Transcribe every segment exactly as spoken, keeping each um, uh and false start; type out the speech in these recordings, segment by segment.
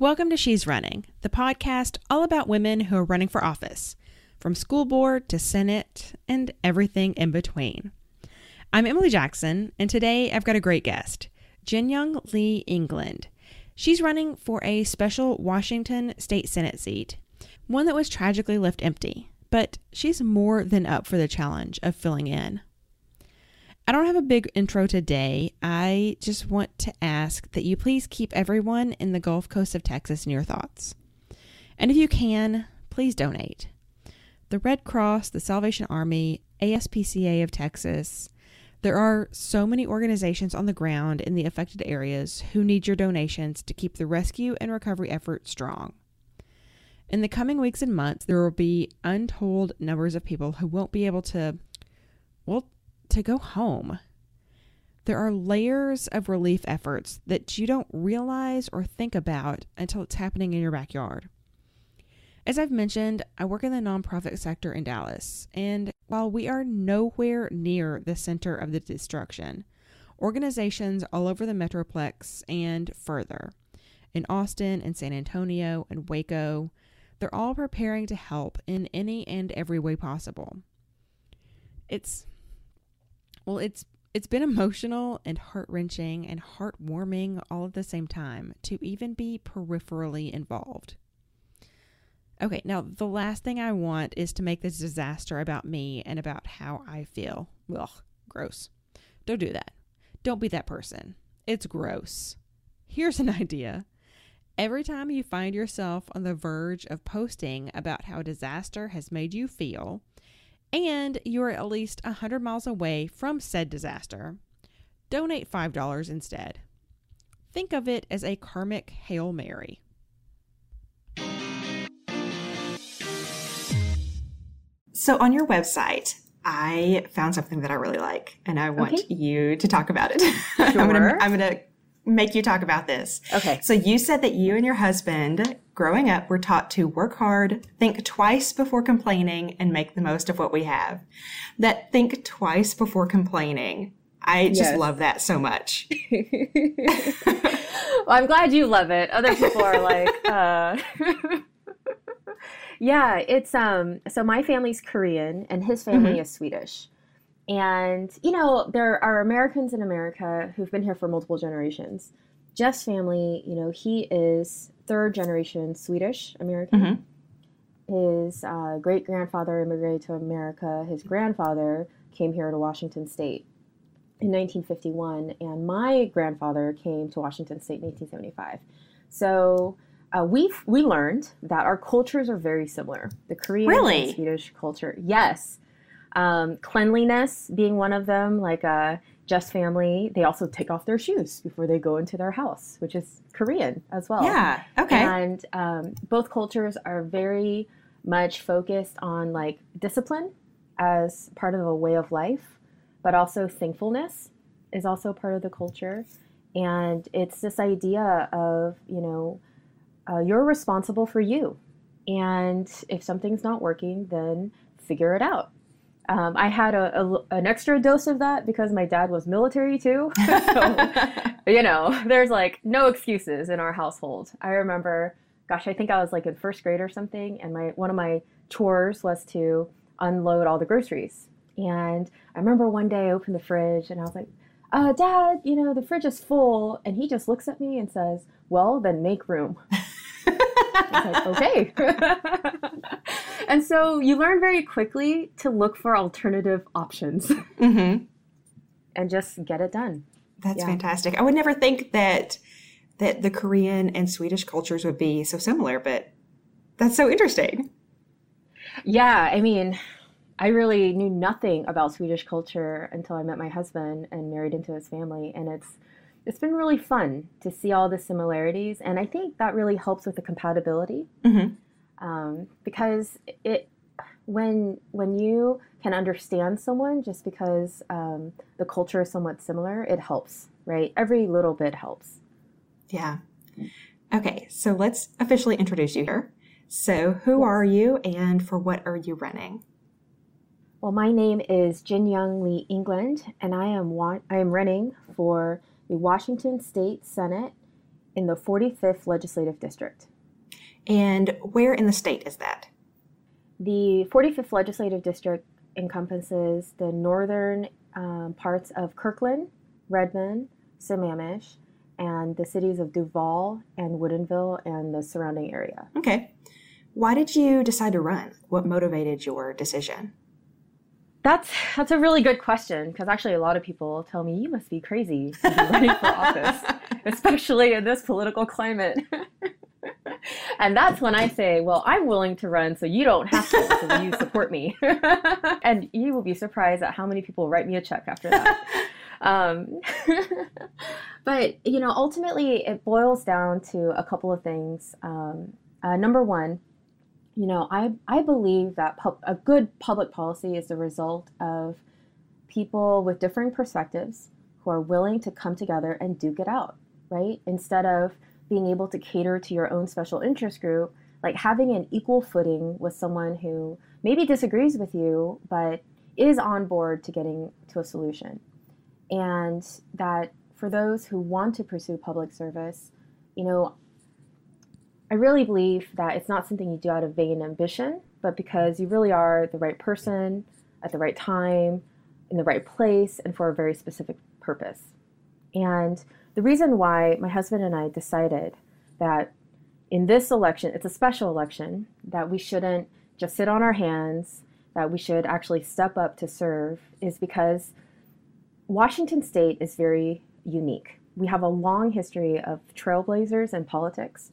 Welcome to She's Running, the podcast all about women who are running for office, from school board to Senate and everything in between. I'm Emily Jackson, and today I've got a great guest, Jinyoung Lee England. She's running for a special Washington State Senate seat, one that was tragically left empty, but she's more than up for the challenge of filling in. I don't have a big intro today. I just want to ask that you please keep everyone in the Gulf Coast of Texas in your thoughts. And if you can, please donate. The Red Cross, the Salvation Army, A S P C A of Texas. There are so many organizations on the ground in the affected areas who need your donations to keep the rescue and recovery effort strong. In the coming weeks and months, there will be untold numbers of people who won't be able to, well, to go home. There are layers of relief efforts that you don't realize or think about until it's happening in your backyard. As I've mentioned, I work in the nonprofit sector in Dallas, and while we are nowhere near the center of the destruction, organizations all over the Metroplex and further, in Austin and San Antonio and Waco, they're all preparing to help in any and every way possible. It's Well, it's it's been emotional and heart-wrenching and heartwarming all at the same time to even be peripherally involved. Okay, now the last thing I want is to make this disaster about me and about how I feel. Ugh, gross. Don't do that. Don't be that person. It's gross. Here's an idea. Every time you find yourself on the verge of posting about how disaster has made you feel, and you are at least one hundred miles away from said disaster, donate five dollars instead. Think of it as a karmic Hail Mary. So on your website, I found something that I really like, and I want okay. you to talk about it. Sure. I'm gonna, I'm gonna make you talk about this. Okay. So you said that you and your husband, growing up, we're taught to work hard, think twice before complaining, and make the most of what we have. That think twice before complaining. I just yes. love that so much. Well, I'm glad you love it. Other people are like, uh... yeah, it's, um, so my family's Korean and his family mm-hmm. is Swedish. And, you know, there are Americans in America who've been here for multiple generations. Jeff's family, you know, he is third generation Swedish American. Mm-hmm. His uh, great grandfather immigrated to America. His grandfather came here to Washington State in nineteen fifty-one, and my grandfather came to Washington State in eighteen seventy-five. So uh, we we learned that our cultures are very similar. The Korean really? and Swedish culture, yes. Um, cleanliness being one of them, like a. Jeff's family, they also take off their shoes before they go into their house, which is Korean as well. Yeah, okay. And um, both cultures are very much focused on, like, discipline as part of a way of life, but also thankfulness is also part of the culture. And it's this idea of, you know, uh, you're responsible for you. And if something's not working, then figure it out. Um, I had a, a, an extra dose of that because my dad was military too. So, you know, there's like no excuses in our household. I remember, gosh, I think I was like in first grade or something. And my one of my chores was to unload all the groceries. And I remember one day I opened the fridge and I was like, uh, Dad, you know, the fridge is full. And he just looks at me and says, well, then make room. I was like, okay. And so you learn very quickly to look for alternative options mm-hmm. and just get it done. That's yeah. fantastic. I would never think that that the Korean and Swedish cultures would be so similar, but that's so interesting. Yeah, I mean, I really knew nothing about Swedish culture until I met my husband and married into his family, and it's it's been really fun to see all the similarities, and I think that really helps with the compatibility. Mm-hmm. Um, because it, when when you can understand someone, just because um, the culture is somewhat similar, it helps, right? Every little bit helps. Yeah. Okay, so let's officially introduce you here. So who yes. are you and for what are you running? Well, my name is Jinyoung Lee England, and I am wa- I am running for the Washington State Senate in the forty-fifth Legislative District. And where in the state is that? The forty-fifth Legislative District encompasses the northern um, parts of Kirkland, Redmond, Sammamish, and the cities of Duval and Woodinville and the surrounding area. Okay. Why did you decide to run? What motivated your decision? That's that's a really good question, because actually a lot of people tell me, you must be crazy to be running for office, especially in this political climate. And that's when I say, well, I'm willing to run, so you don't have to, so you support me. And you will be surprised at how many people write me a check after that. Um, but, you know, ultimately it boils down to a couple of things. Um, uh, number one, you know, I, I believe that pub- a good public policy is the result of people with differing perspectives who are willing to come together and duke it out, right? Instead of being able to cater to your own special interest group, like having an equal footing with someone who maybe disagrees with you, but is on board to getting to a solution. And that for those who want to pursue public service, you know, I really believe that it's not something you do out of vain ambition, but because you really are the right person at the right time, in the right place, and for a very specific purpose. And the reason why my husband and I decided that in this election, it's a special election, that we shouldn't just sit on our hands, that we should actually step up to serve, is because Washington State is very unique. We have a long history of trailblazers in politics,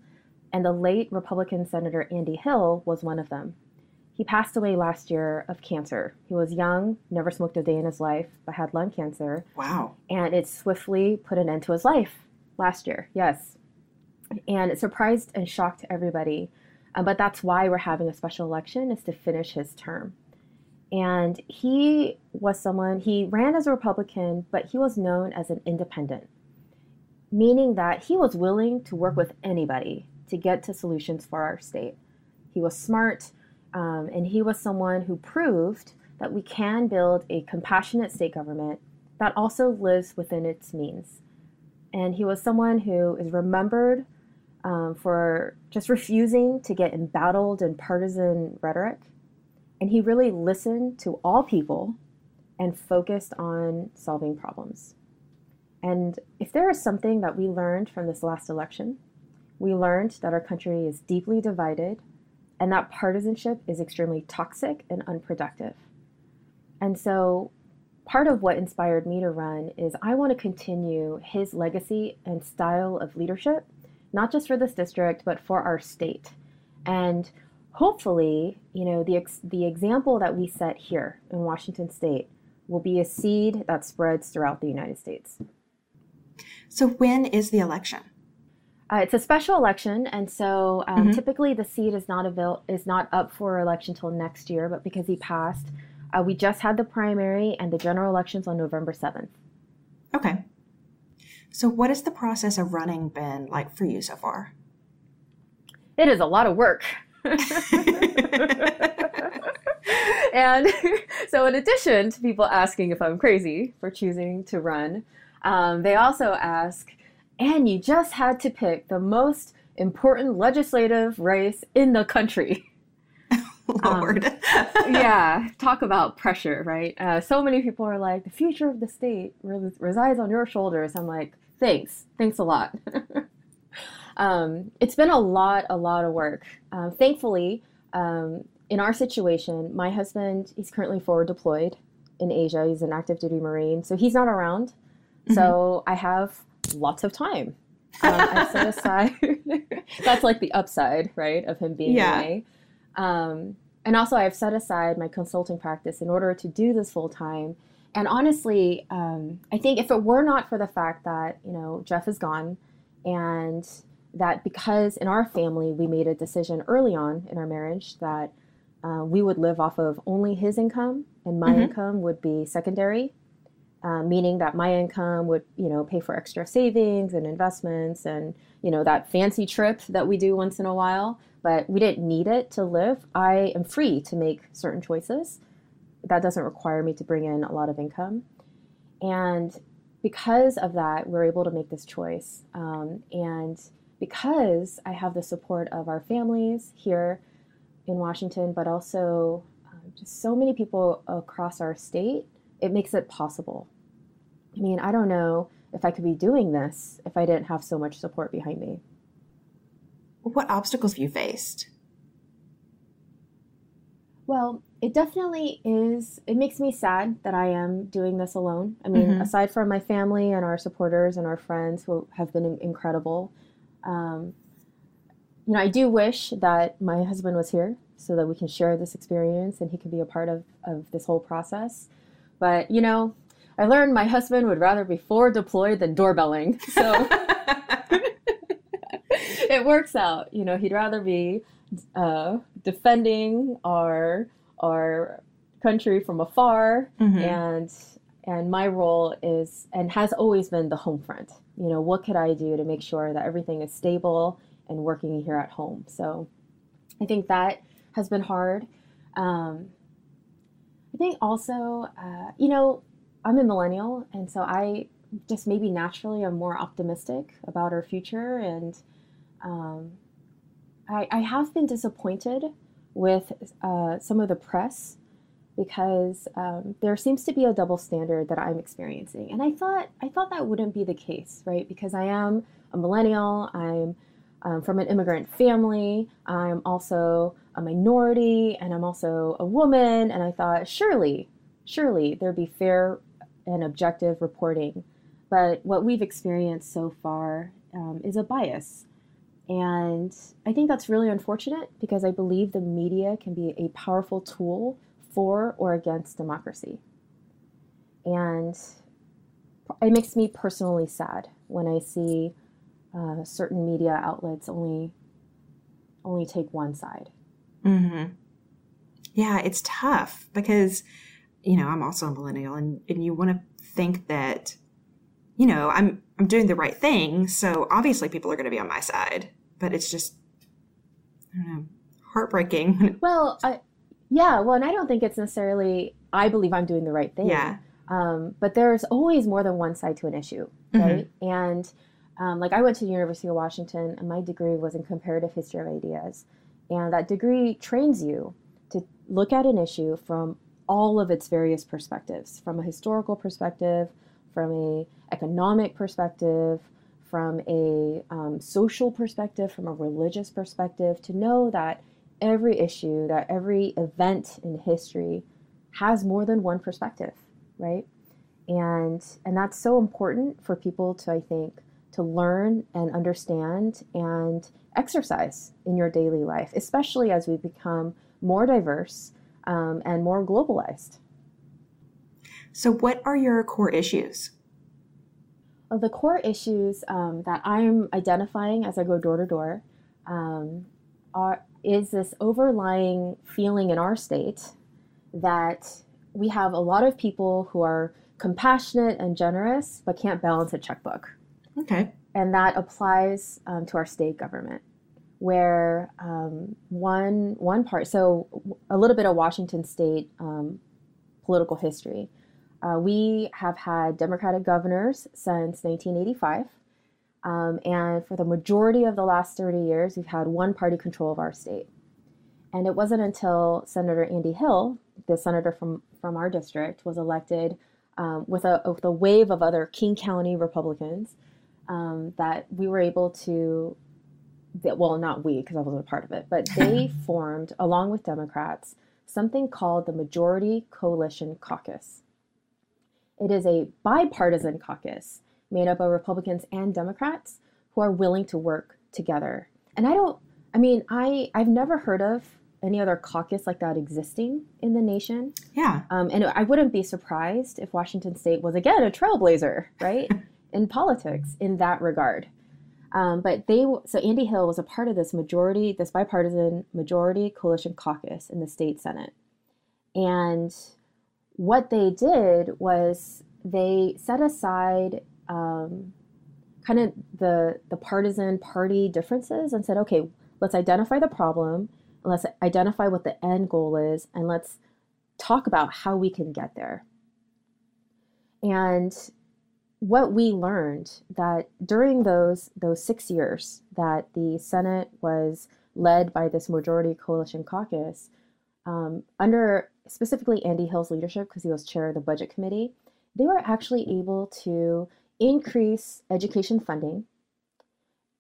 and the late Republican Senator Andy Hill was one of them. He passed away last year of cancer. He was young, never smoked a day in his life, but had lung cancer. Wow. And it swiftly put an end to his life last year, yes. And it surprised and shocked everybody. Um, but that's why we're having a special election, is to finish his term. And he was someone, he ran as a Republican, but he was known as an independent, meaning that he was willing to work with anybody to get to solutions for our state. He was smart, um, and he was someone who proved that we can build a compassionate state government that also lives within its means. And he was someone who is remembered um, for just refusing to get embattled in partisan rhetoric. And he really listened to all people and focused on solving problems. And if there is something that we learned from this last election, we learned that our country is deeply divided and that partisanship is extremely toxic and unproductive. And so part of what inspired me to run is I want to continue his legacy and style of leadership, not just for this district, but for our state. And hopefully, you know, the, ex- the example that we set here in Washington State will be a seed that spreads throughout the United States. So when is the election? Uh, it's a special election, and so um, mm-hmm. typically the seat is not avail- is not up for election till next year, but because he passed, uh, we just had the primary and the general elections on November seventh. Okay. So what has the process of running been like for you so far? It is a lot of work. And so in addition to people asking if I'm crazy for choosing to run, um, they also ask, and you just had to pick the most important legislative race in the country. Lord. Um, yeah, talk about pressure, right? Uh, so many people are like, the future of the state re- resides on your shoulders. I'm like, thanks. Thanks a lot. um, it's been a lot, a lot of work. Uh, thankfully, um, in our situation, my husband, he's currently forward deployed in Asia. He's an active duty Marine, so he's not around. Mm-hmm. So I have lots of time. Um, I set aside. That's like the upside, right, of him being yeah. away. Um, and also, I've set aside my consulting practice in order to do this full time. And honestly, um, I think if it were not for the fact that, you know, Jeff is gone, and that because in our family we made a decision early on in our marriage that uh, we would live off of only his income and my mm-hmm. income would be secondary. Uh, meaning that my income would, you know, pay for extra savings and investments and, you know, that fancy trip that we do once in a while, but we didn't need it to live. I am free to make certain choices. That doesn't require me to bring in a lot of income. And because of that, we're able to make this choice. Um, and because I have the support of our families here in Washington, but also um, just so many people across our state, it makes it possible. I mean, I don't know if I could be doing this if I didn't have so much support behind me. What obstacles have you faced? Well, it definitely is, it makes me sad that I am doing this alone. I mean, mm-hmm. aside from my family and our supporters and our friends who have been incredible, um, you know, I do wish that my husband was here so that we can share this experience and he could be a part of, of this whole process. But, you know, I learned my husband would rather be forward deployed than doorbelling. So it works out. You know, he'd rather be uh, defending our our country from afar. Mm-hmm. And and my role is and has always been the home front. You know, what could I do to make sure that everything is stable and working here at home? So I think that has been hard. Um, I think also, uh, you know, I'm a millennial, and so I just maybe naturally am more optimistic about our future. And um, I, I have been disappointed with uh, some of the press because um, there seems to be a double standard that I'm experiencing. And I thought I thought that wouldn't be the case, right? Because I am a millennial, I'm um, from an immigrant family, I'm also a minority, and I'm also a woman, and I thought, surely, surely there'd be fair and objective reporting, but what we've experienced so far um, is a bias. And I think that's really unfortunate because I believe the media can be a powerful tool for or against democracy. And it makes me personally sad when I see uh, certain media outlets only, only take one side. Mm-hmm. Yeah, it's tough because, you know, I'm also a millennial, and, and you want to think that, you know, I'm I'm doing the right thing, so obviously people are going to be on my side. But it's just, I don't know, heartbreaking. Well, I, yeah, well, and I don't think it's necessarily I believe I'm doing the right thing. Yeah. Um, but there's always more than one side to an issue, right? Mm-hmm. And um, like I went to the University of Washington, and my degree was in comparative history of ideas, and that degree trains you to look at an issue from all of its various perspectives, from a historical perspective, from a economic perspective, from a um, social perspective, from a religious perspective, to know that every issue, that every event in history has more than one perspective, right? And and that's so important for people to, I think, to learn and understand and exercise in your daily life, especially as we become more diverse Um, and more globalized. So what are your core issues? Well, the core issues um, that I'm identifying as I go door to door um, are is this overlying feeling in our state that we have a lot of people who are compassionate and generous but can't balance a checkbook. Okay. And that applies um, to our state government, where um, one one part, so a little bit of Washington state um, political history. Uh, we have had Democratic governors since nineteen eighty-five. Um, and for the majority of the last thirty years, we've had one party control of our state. And it wasn't until Senator Andy Hill, the senator from, from our district, was elected um, with, a, with a wave of other King County Republicans um, that we were able to That, well, not we, because I wasn't a part of it, but they formed, along with Democrats, something called the Majority Coalition Caucus. It is a bipartisan caucus made up of Republicans and Democrats who are willing to work together. And I don't, I mean, I, I've never heard of any other caucus like that existing in the nation. Yeah. Um, and I wouldn't be surprised if Washington State was, again, a trailblazer, right, in politics in that regard. Um, but they, so Andy Hill was a part of this majority, this bipartisan Majority Coalition Caucus in the state Senate. And what they did was they set aside um, kind of the, the partisan party differences and said, okay, let's identify the problem, let's identify what the end goal is, and let's talk about how we can get there. And what we learned that during those those six years that the Senate was led by this Majority Coalition Caucus, um, under specifically Andy Hill's leadership, because he was chair of the Budget Committee, they were actually able to increase education funding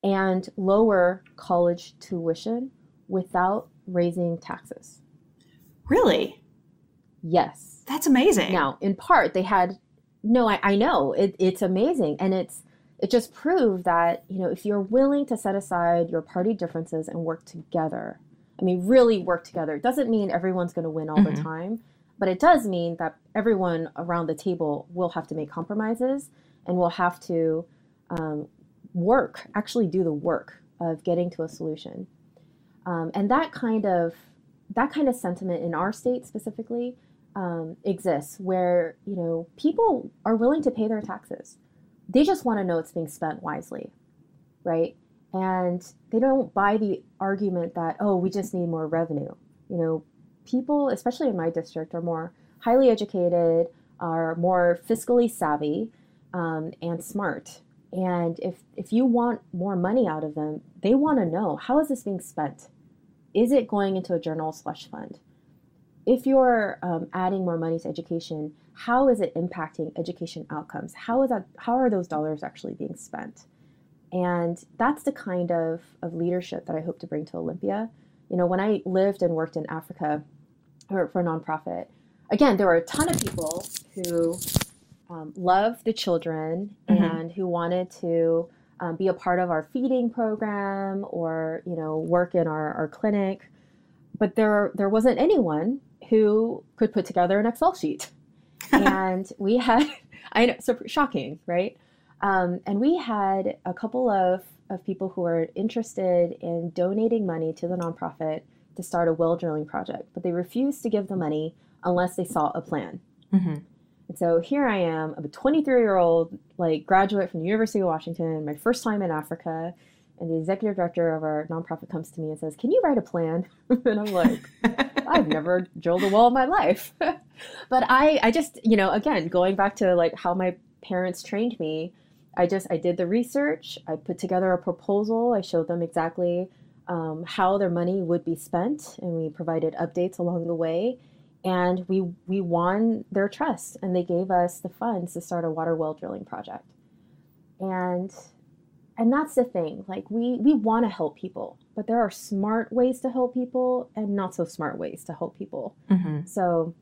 and lower college tuition without raising taxes. Really? Yes. That's amazing. Now, in part, they had, no, I, I know, it, it's amazing. And it's it just proved that, you know, if you're willing to set aside your party differences and work together, I mean, really work together, it doesn't mean everyone's going to win all mm-hmm. the time, but it does mean that everyone around the table will have to make compromises and will have to um, work, actually do the work of getting to a solution. Um, and that kind of that kind of sentiment in our state specifically um, exists, where, you know, people are willing to pay their taxes. They just want to know it's being spent wisely, right? And they don't buy the argument that, oh, we just need more revenue. You know, people, especially in my district, are more highly educated, are more fiscally savvy um, and smart. And if, if you want more money out of them, they want to know, how is this being spent? Is it going into a general slush fund? If you're um, adding more money to education, how is it impacting education outcomes? How is that? How are those dollars actually being spent? And that's the kind of, of leadership that I hope to bring to Olympia. You know, when I lived and worked in Africa for, for a nonprofit, again, there were a ton of people who um, loved the children mm-hmm. and who wanted to um, be a part of our feeding program or, you know, work in our, our clinic. But there there wasn't anyone who could put together an Excel sheet. And we had, I know, so shocking, right? Um, and we had a couple of, of people who were interested in donating money to the nonprofit to start a well drilling project, but they refused to give the money unless they saw a plan. Mm-hmm. And so here I am, I'm a twenty-three-year-old like graduate from the University of Washington, my first time in Africa, and the executive director of our nonprofit comes to me and says, "Can you write a plan?" And I'm like, I've never drilled a well in my life. But I, I just, you know, again, going back to like how my parents trained me, I just, I did the research, I put together a proposal, I showed them exactly um, how their money would be spent, and we provided updates along the way, and we, we won their trust, and they gave us the funds to start a water well drilling project. And, and that's the thing, like we, we want to help people, but there are smart ways to help people and not so smart ways to help people. Mm-hmm. So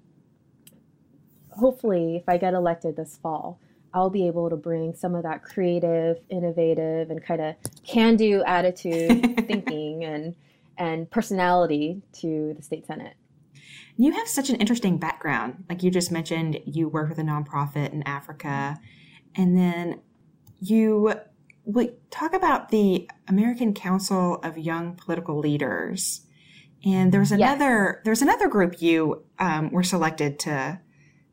hopefully if I get elected this fall, I'll be able to bring some of that creative, innovative, and kind of can-do attitude, thinking, and and personality to the state Senate. You have such an interesting background. Like you just mentioned, you worked with a nonprofit in Africa, and then you would talk about the American Council of Young Political Leaders. And there's another yes. there's another group you um, were selected to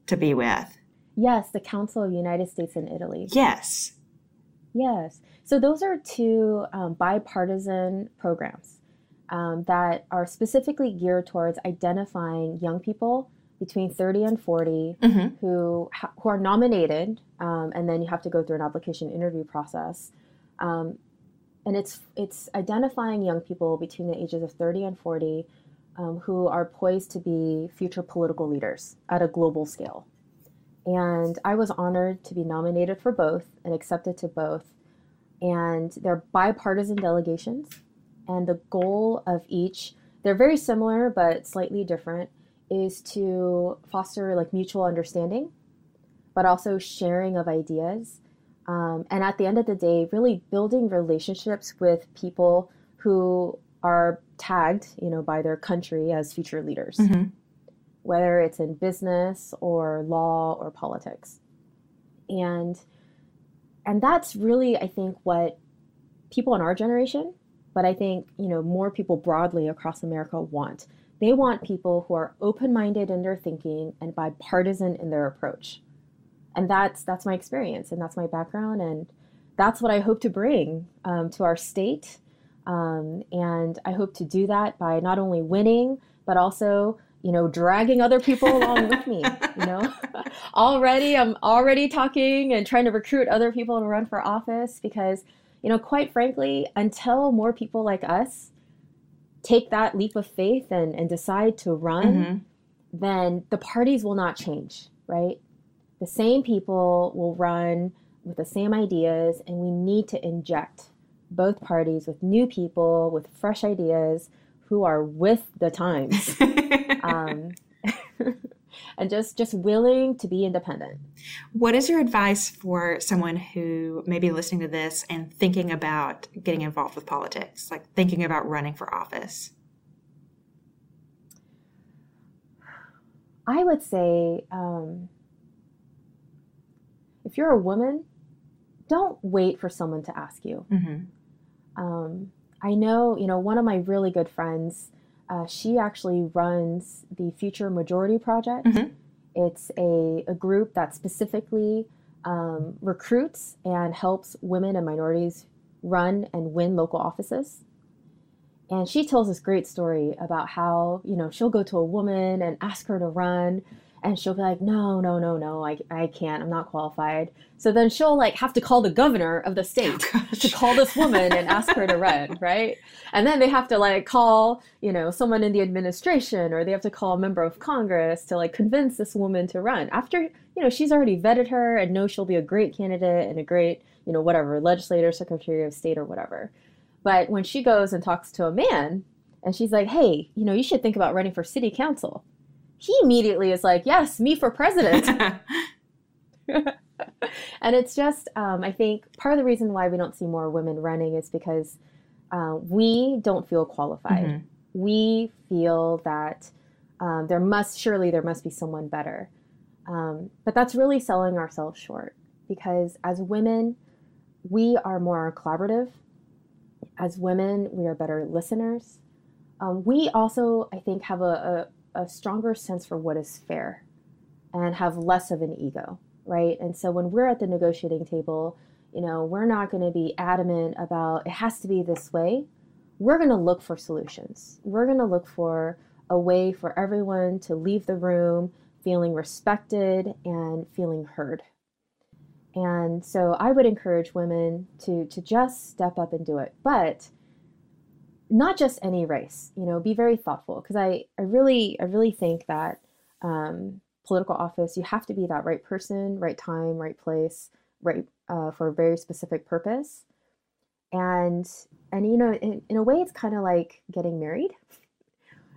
to be with. Yes, the Council of the United States and Italy. Yes. Yes. So those are two um, bipartisan programs um, that are specifically geared towards identifying young people between thirty and forty mm-hmm. who ha- who are nominated, um, and then you have to go through an application interview process. Um, and it's it's identifying young people between the ages of thirty and forty um, who are poised to be future political leaders at a global scale. And I was honored to be nominated for both and accepted to both. And they're bipartisan delegations. And the goal of each, they're very similar but slightly different, is to foster like mutual understanding, but also sharing of ideas. Um, and at the end of the day, really building relationships with people who are tagged, you know, by their country as future leaders. Mm-hmm. Whether it's in business or law or politics. And and that's really, I think, what people in our generation, but I think, you know, more people broadly across America want. They want people who are open-minded in their thinking and bipartisan in their approach. And that's that's my experience and that's my background, and that's what I hope to bring um, to our state. Um, and I hope to do that by not only winning, but also you know, dragging other people along with me, you know, already I'm already talking and trying to recruit other people to run for office because, you know, quite frankly, until more people like us take that leap of faith and, and decide to run, mm-hmm. then the parties will not change, right? The same people will run with the same ideas, and we need to inject both parties with new people, with fresh ideas, who are with the times, um, and just, just willing to be independent. What is your advice for someone who may be listening to this and thinking about getting involved with politics, like thinking about running for office? I would say, um, if you're a woman, don't wait for someone to ask you. Mm-hmm. Um, I know, you know, one of my really good friends, uh, she actually runs the Future Majority Project. Mm-hmm. It's a, a group that specifically um, recruits and helps women and minorities run and win local offices. And she tells this great story about how, you know, she'll go to a woman and ask her to run, and she'll be like, no, no, no, no, I, I can't. I'm not qualified. So then she'll like have to call the governor of the state oh, to call this woman and ask her to run, right? And then they have to like call, you know, someone in the administration, or they have to call a member of Congress to like convince this woman to run after, you know, she's already vetted her and knows she'll be a great candidate and a great, you know, whatever, legislator, secretary of state or whatever. But when she goes and talks to a man and she's like, hey, you know, you should think about running for city council. He immediately is like, yes, me for president. And it's just, um, I think part of the reason why we don't see more women running is because uh, we don't feel qualified. Mm-hmm. We feel that um, there must, surely there must be someone better. Um, but that's really selling ourselves short, because as women, we are more collaborative. As women, we are better listeners. Um, we also, I think, have a, a a stronger sense for what is fair and have less of an ego, right? And so when we're at the negotiating table, you know, we're not going to be adamant about it has to be this way. We're going to look for solutions. We're going to look for a way for everyone to leave the room feeling respected and feeling heard. And so I would encourage women to, to just step up and do it. But not just any race, you know, be very thoughtful, because I, I really, I really think that um, political office, you have to be that right person, right time, right place, right uh, for a very specific purpose. And, and you know, in, in a way, it's kind of like getting married.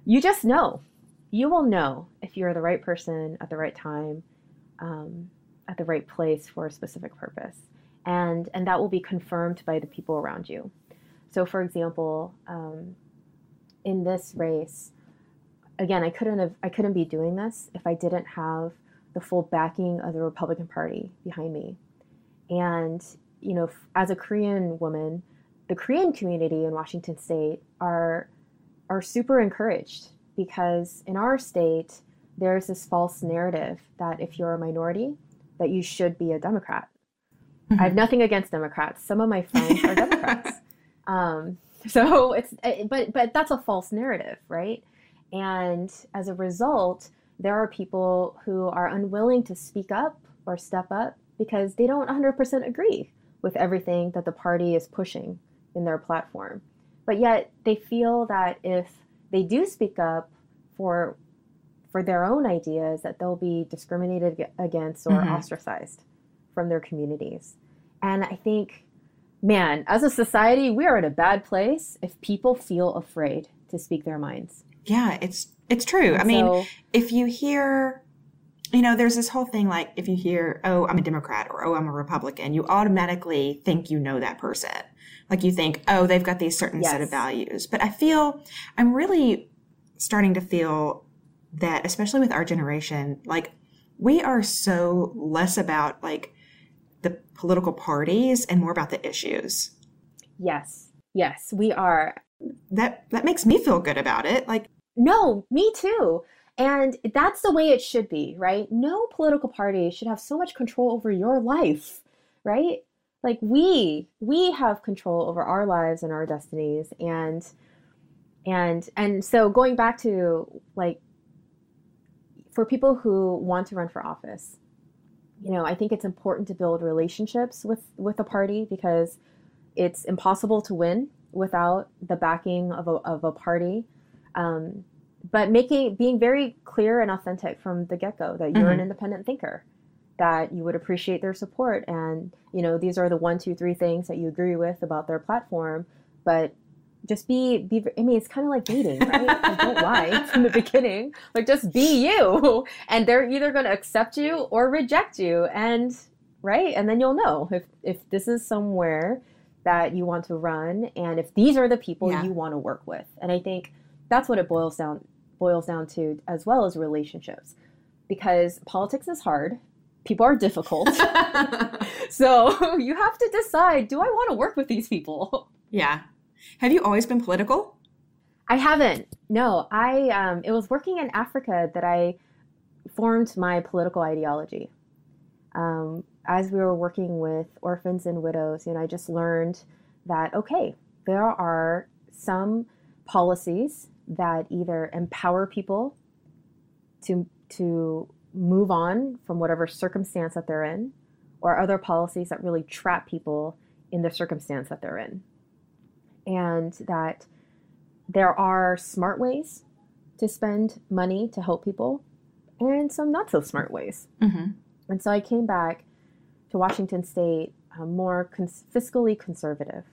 You just know, you will know if you're the right person at the right time, um, at the right place for a specific purpose. And, and that will be confirmed by the people around you. So for example, um, in this race, again, I couldn't have, I couldn't be doing this if I didn't have the full backing of the Republican Party behind me. And, you know, as a Korean woman, the Korean community in Washington state are, are super encouraged, because in our state, there's this false narrative that if you're a minority, that you should be a Democrat. Mm-hmm. I have nothing against Democrats. Some of my friends are Democrats. Um, so it's, but, but that's a false narrative, right? And as a result, there are people who are unwilling to speak up or step up because they don't one hundred percent agree with everything that the party is pushing in their platform. But yet they feel that if they do speak up for, for their own ideas, that they'll be discriminated against or mm-hmm. ostracized from their communities. And I think, man, as a society, we are in a bad place if people feel afraid to speak their minds. Yeah, it's it's true. And I mean, so, if you hear, you know, there's this whole thing like if you hear, oh, I'm a Democrat or oh, I'm a Republican, you automatically think you know that person. Like you think, oh, they've got these certain yes. set of values. But I feel, I'm really starting to feel that, especially with our generation, like we are so less about like, the political parties and more about the issues. Yes. Yes, we are. That that makes me feel good about it. Like, no, me too. And that's the way it should be, right? No political party should have so much control over your life, right? Like we, we have control over our lives and our destinies. And, and, and so going back to like for people who want to run for office, you know, I think it's important to build relationships with, with a party, because it's impossible to win without the backing of a, of a party. Um, but making, being very clear and authentic from the get-go that you're mm-hmm. an independent thinker, that you would appreciate their support. And, you know, these are the one, two, three things that you agree with about their platform, but just be, be, I mean, it's kind of like dating, right? Like, don't lie from the beginning. Like, just be you. And they're either going to accept you or reject you. And, right? And then you'll know if, if this is somewhere that you want to run and if these are the people yeah. you want to work with. And I think that's what it boils down, boils down to, as well as relationships. Because politics is hard. People are difficult. So you have to decide, do I want to work with these people? Yeah. Have you always been political? I haven't. No, I. Um, it was working in Africa that I formed my political ideology. Um, as we were working with orphans and widows, you know, I just learned that, okay, there are some policies that either empower people to to move on from whatever circumstance that they're in, or other policies that really trap people in the circumstance that they're in. And that there are smart ways to spend money to help people and some not so smart ways. Mm-hmm. And so I came back to Washington State uh, more cons- fiscally conservative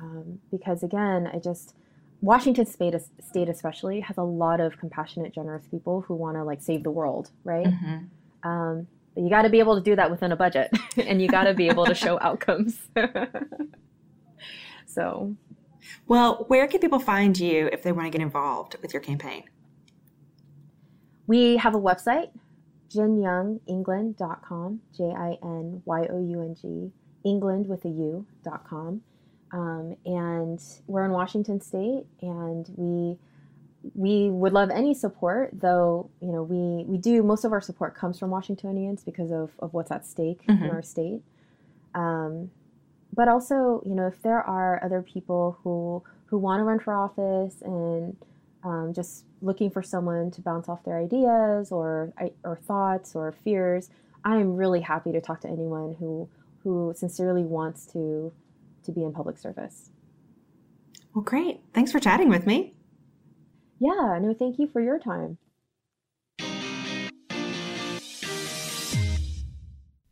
um, because, again, I just Washington State, State especially has a lot of compassionate, generous people who want to, like, save the world. Right. Mm-hmm. Um, but you got to be able to do that within a budget and you got to be able to show outcomes. So. Well, where can people find you if they want to get involved with your campaign? We have a website, jinyoung england dot com, J I N Y O U N G, England with a U dot com. Um, and we're in Washington State, and we we would love any support, though, you know, we, we do, most of our support comes from Washingtonians because of, of what's at stake mm-hmm. in our state. Um But also, you know, if there are other people who who want to run for office and um, just looking for someone to bounce off their ideas or or thoughts or fears, I'm really happy to talk to anyone who who sincerely wants to to be in public service. Well, great. Thanks for chatting with me. Yeah, no, thank you for your time.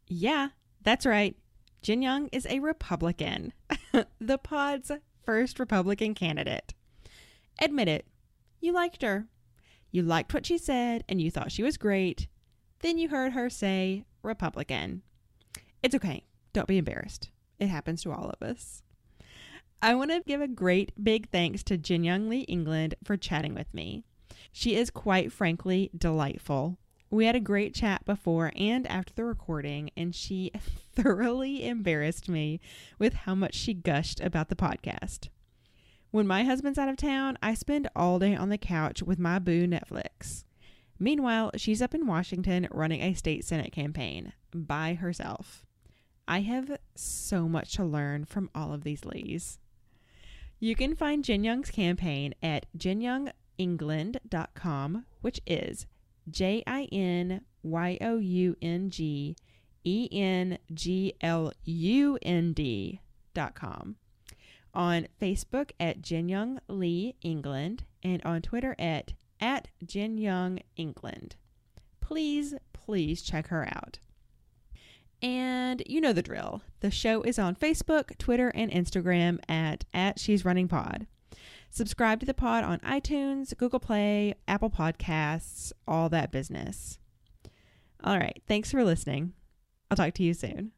Yeah, that's right. Jinyoung is a Republican, the pod's first Republican candidate. Admit it, you liked her. You liked what she said and you thought she was great. Then you heard her say Republican. It's okay. Don't be embarrassed. It happens to all of us. I want to give a great big thanks to Jinyoung Lee England for chatting with me. She is quite frankly delightful. We had a great chat before and after the recording, and she thoroughly embarrassed me with how much she gushed about the podcast. When my husband's out of town, I spend all day on the couch with my boo Netflix. Meanwhile, she's up in Washington running a state Senate campaign by herself. I have so much to learn from all of these Lees. You can find Jinyoung's campaign at jinyoung england dot com, which is J I N Y O U N G E N G L U N D dot com, on Facebook at Jinyoung Lee England, and on Twitter at at Jinyoung England. Please, please check her out. And you know the drill. The show is on Facebook, Twitter, and Instagram at at She's Running Pod. Subscribe to the pod on iTunes, Google Play, Apple Podcasts, all that business. All right. Thanks for listening. I'll talk to you soon.